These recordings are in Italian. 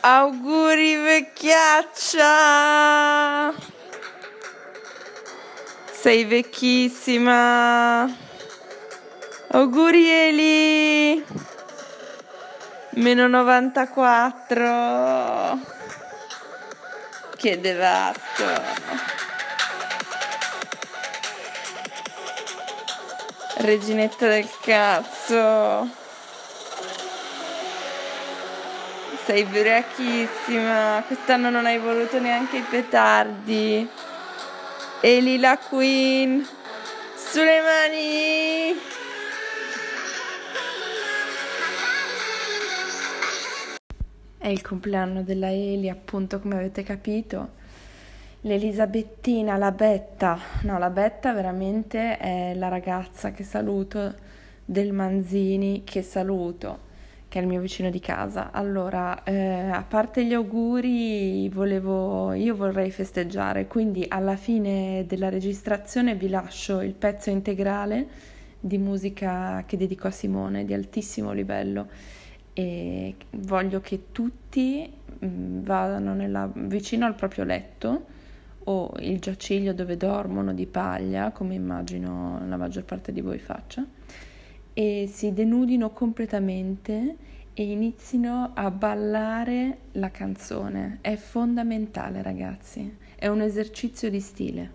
Auguri vecchiaccia! Sei vecchissima! Auguri Eli! Meno 94! Che devasto! Reginetta del cazzo, sei birichissima, quest'anno non hai voluto neanche i petardi. Eli la Queen, sulle mani. È il compleanno della Eli, appunto, come avete capito. L'Elisabettina, la Betta, no, la Betta veramente è la ragazza che saluto del Manzini, che è il mio vicino di casa. Allora, a parte gli auguri, io vorrei festeggiare, quindi alla fine della registrazione vi lascio il pezzo integrale di musica che dedico a Simone, di altissimo livello, e voglio che tutti vadano vicino al proprio letto o il giaciglio dove dormono di paglia, come immagino la maggior parte di voi faccia, e si denudino completamente e inizino a ballare la canzone. È fondamentale, ragazzi, è un esercizio di stile.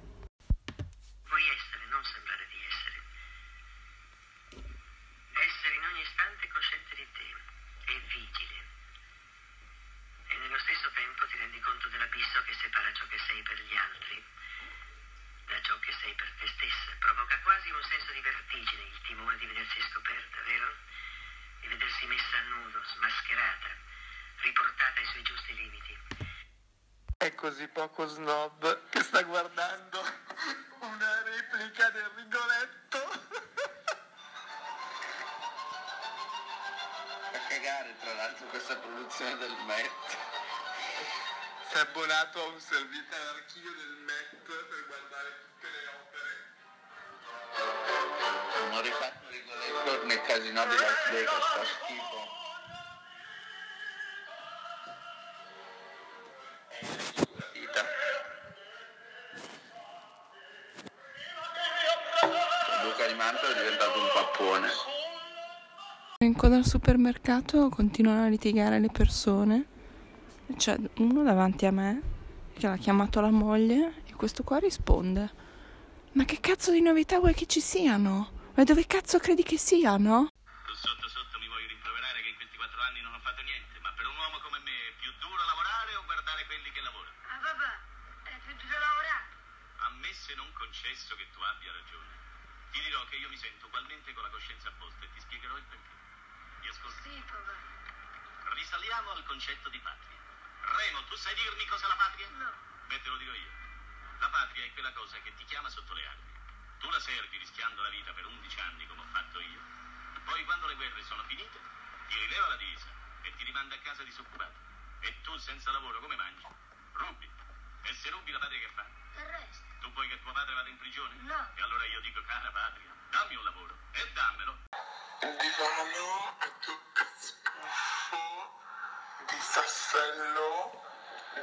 Puoi essere, non sembrare di essere. Essere in ogni istante cosciente di te e vigile. E nello stesso tempo ti rendi conto dell'abisso che separa ciò che sei per gli altri da ciò che sei per te stessa. Provoca quasi un senso di vertigine il timore di vedersi scoperta, vero? Di vedersi messa a nudo, smascherata, riportata ai suoi giusti limiti. È così poco snob che sta guardando una replica del Rigoletto. Tra l'altro questa produzione del MET si è abbonato a un servizio all'archivio del MET per guardare tutte le opere. Non ho rifatto Rigoletto nel casino di Las Vegas, fa schifo. Vita. Luca di Manta è diventato un pappone. In coda al supermercato continuano a litigare le persone, c'è uno davanti a me che l'ha chiamato la moglie e questo qua risponde: ma che cazzo di novità vuoi che ci siano? Ma dove cazzo credi che siano? Sotto sotto mi voglio rimproverare che in 24 anni non ho fatto niente, ma per un uomo come me è più duro lavorare o guardare quelli che lavorano? Ah vabbè, è più duro lavorare. A me, se non concesso che tu abbia ragione, ti dirò che io mi sento ugualmente con la coscienza a posto e ti spiegherò il perché. Sì, papà. Risaliamo al concetto di patria. Remo, tu sai dirmi cos'è la patria? No. Beh, te lo dirò io. La patria è quella cosa che ti chiama sotto le armi. Tu la servi rischiando la vita per 11 anni come ho fatto io. Poi quando le guerre sono finite, ti rileva la divisa e ti rimanda a casa disoccupato. E tu senza lavoro come mangi? Rubi. E se rubi la patria che fa? Arresta. Tu vuoi che tuo padre vada in prigione? No. E allora io dico, cara patria, dammi un lavoro e dammelo. Divano a tutto spuffo di sassello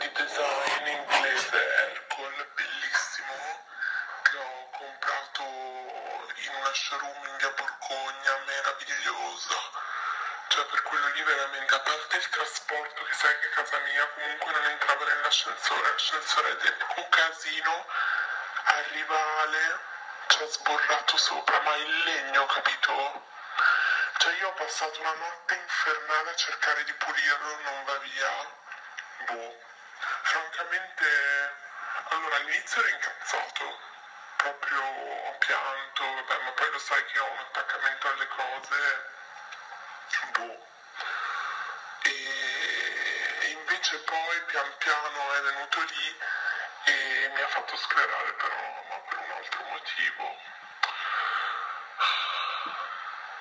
di design inglese Ercol, bellissimo, che ho comprato in una showrooming a Borgogna, meravigliosa. Cioè, per quello lì veramente, a parte il trasporto, che sai che a casa mia comunque non entrava nell'ascensore, l'ascensore è un casino, al rivale ci ha sborrato sopra, ma il legno, capito? Cioè, io ho passato una notte infernale a cercare di pulirlo, non va via. Boh. Francamente, allora all'inizio ero incazzato, proprio ho pianto, vabbè, ma poi lo sai che ho un attaccamento alle cose. Boh. E invece poi pian piano è venuto lì e mi ha fatto sclerare, però, ma per un altro motivo.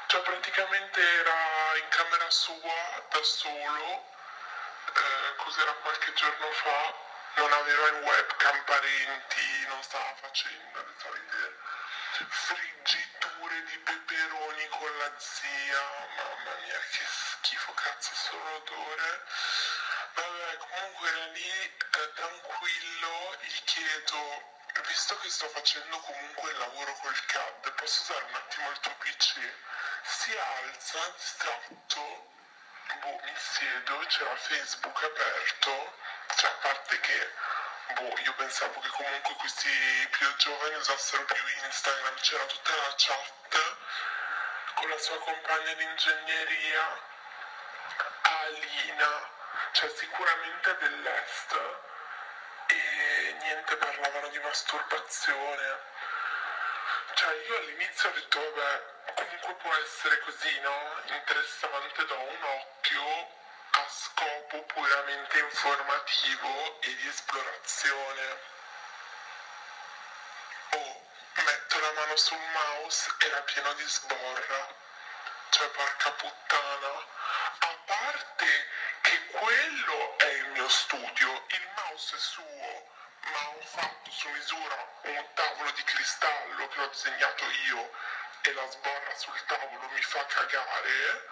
Cioè, praticamente era in camera sua da solo, cos'era qualche giorno fa, non aveva il webcam, parenti, non stava facendo le solite friggiture di peperoni con la zia, mamma mia che schifo, cazzo, solo odore. Vabbè, comunque lì tranquillo, gli chiedo, visto che sto facendo comunque il lavoro col CAD, posso usare un attimo il tuo PC? Si alza, distratto, boh, mi siedo, c'era Facebook aperto, cioè a parte che, boh, io pensavo che comunque questi più giovani usassero più Instagram, c'era tutta la chat con la sua compagna di ingegneria, Alina, cioè sicuramente dell'est, e niente, parlavano di masturbazione. Cioè io all'inizio ho detto vabbè, comunque può essere così, no? Interessante, do un occhio a scopo puramente informativo e di esplorazione. Oh, metto la mano sul mouse, era pieno di sborra. Cioè porca puttana. A parte che quello è il mio studio, il mouse è suo, ma ho fatto su misura un tavolo di cristallo che ho disegnato io e la sborra sul tavolo mi fa cagare,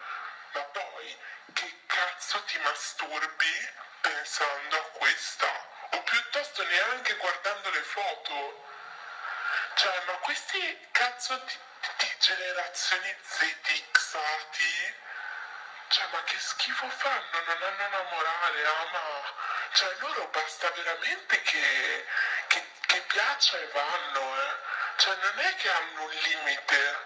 ma poi che cazzo ti masturbi pensando a questa? O piuttosto neanche guardando le foto. Cioè, ma questi cazzo di generazioni ZX-ati, cioè ma che schifo fanno, non hanno una morale, ah ma... Cioè loro basta veramente che piaccia e vanno, eh. Cioè non è che hanno un limite.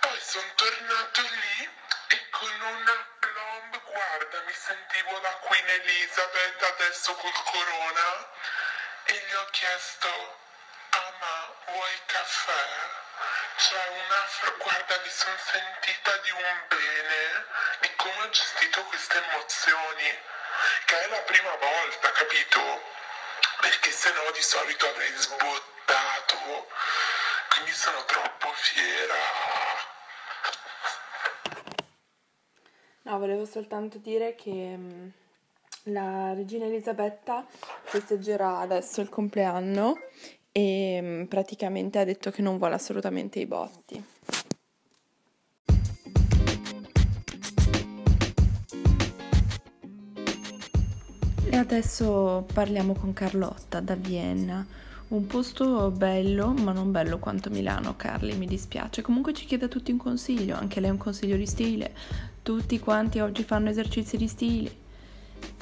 Poi sono tornato lì e con una plomb, guarda, mi sentivo la Queen Elizabeth adesso col corona, e gli ho chiesto, ah ma vuoi caffè? Cioè guarda, mi sono sentita di un bene, di come ho gestito queste emozioni. Che è la prima volta, capito? Perché se no di solito avrei sbottato, quindi sono troppo fiera. No, volevo soltanto dire che la regina Elisabetta festeggerà adesso il compleanno e praticamente ha detto che non vuole assolutamente i botti. Adesso parliamo con Carlotta da Vienna, un posto bello ma non bello quanto Milano. Carli, mi dispiace, comunque ci chiede a tutti un consiglio, anche lei un consiglio di stile, tutti quanti oggi fanno esercizi di stile,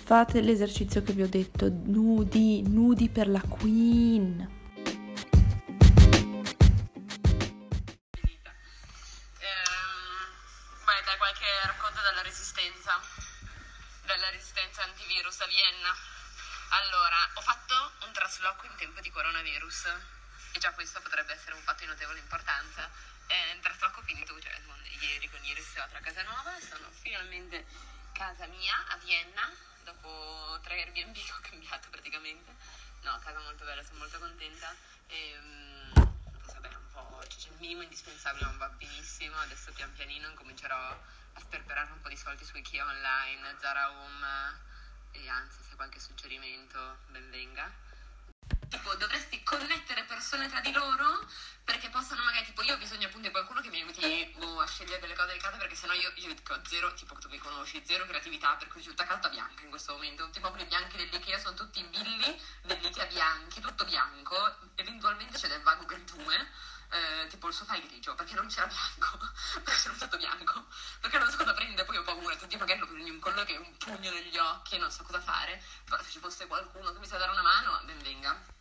fate l'esercizio che vi ho detto, nudi per la Queen. Beh, da qualche racconto della Resistenza. Della resistenza antivirus a Vienna. Allora, ho fatto un trasloco in tempo di coronavirus e già questo potrebbe essere un fatto di notevole importanza. Il trasloco finito, cioè, ieri, con ieri sono a casa nuova, sono finalmente casa mia a Vienna dopo 3 Airbnb che ho cambiato praticamente. No, casa molto bella, sono molto contenta. Vabbè, un po' c'è il minimo indispensabile, non va benissimo. Adesso pian pianino incomincerò a sperperare un po' di soldi su Ikea online, Zara Home, e anzi, se qualche suggerimento ben venga. Tipo, dovresti connettere persone tra di loro perché possano magari, tipo, io ho bisogno appunto di qualcuno che mi aiuti a scegliere delle cose delicate, perché sennò io ho zero, tipo, tu mi conosci, zero creatività, per cui c'è tutta carta bianca in questo momento. Tutti i popoli bianchi dell'Ikea sono tutti billi dell'Ikea bianchi, tutto bianco, eventualmente c'è del vago grigiume. Tipo il sofà è grigio perché non c'era bianco, perché c'era tutto bianco, perché non so cosa prende, poi ho paura, tutti magari lo prendono in collo che è un pugno negli occhi, non so cosa fare, però se ci fosse qualcuno che mi sa dare una mano, ben venga.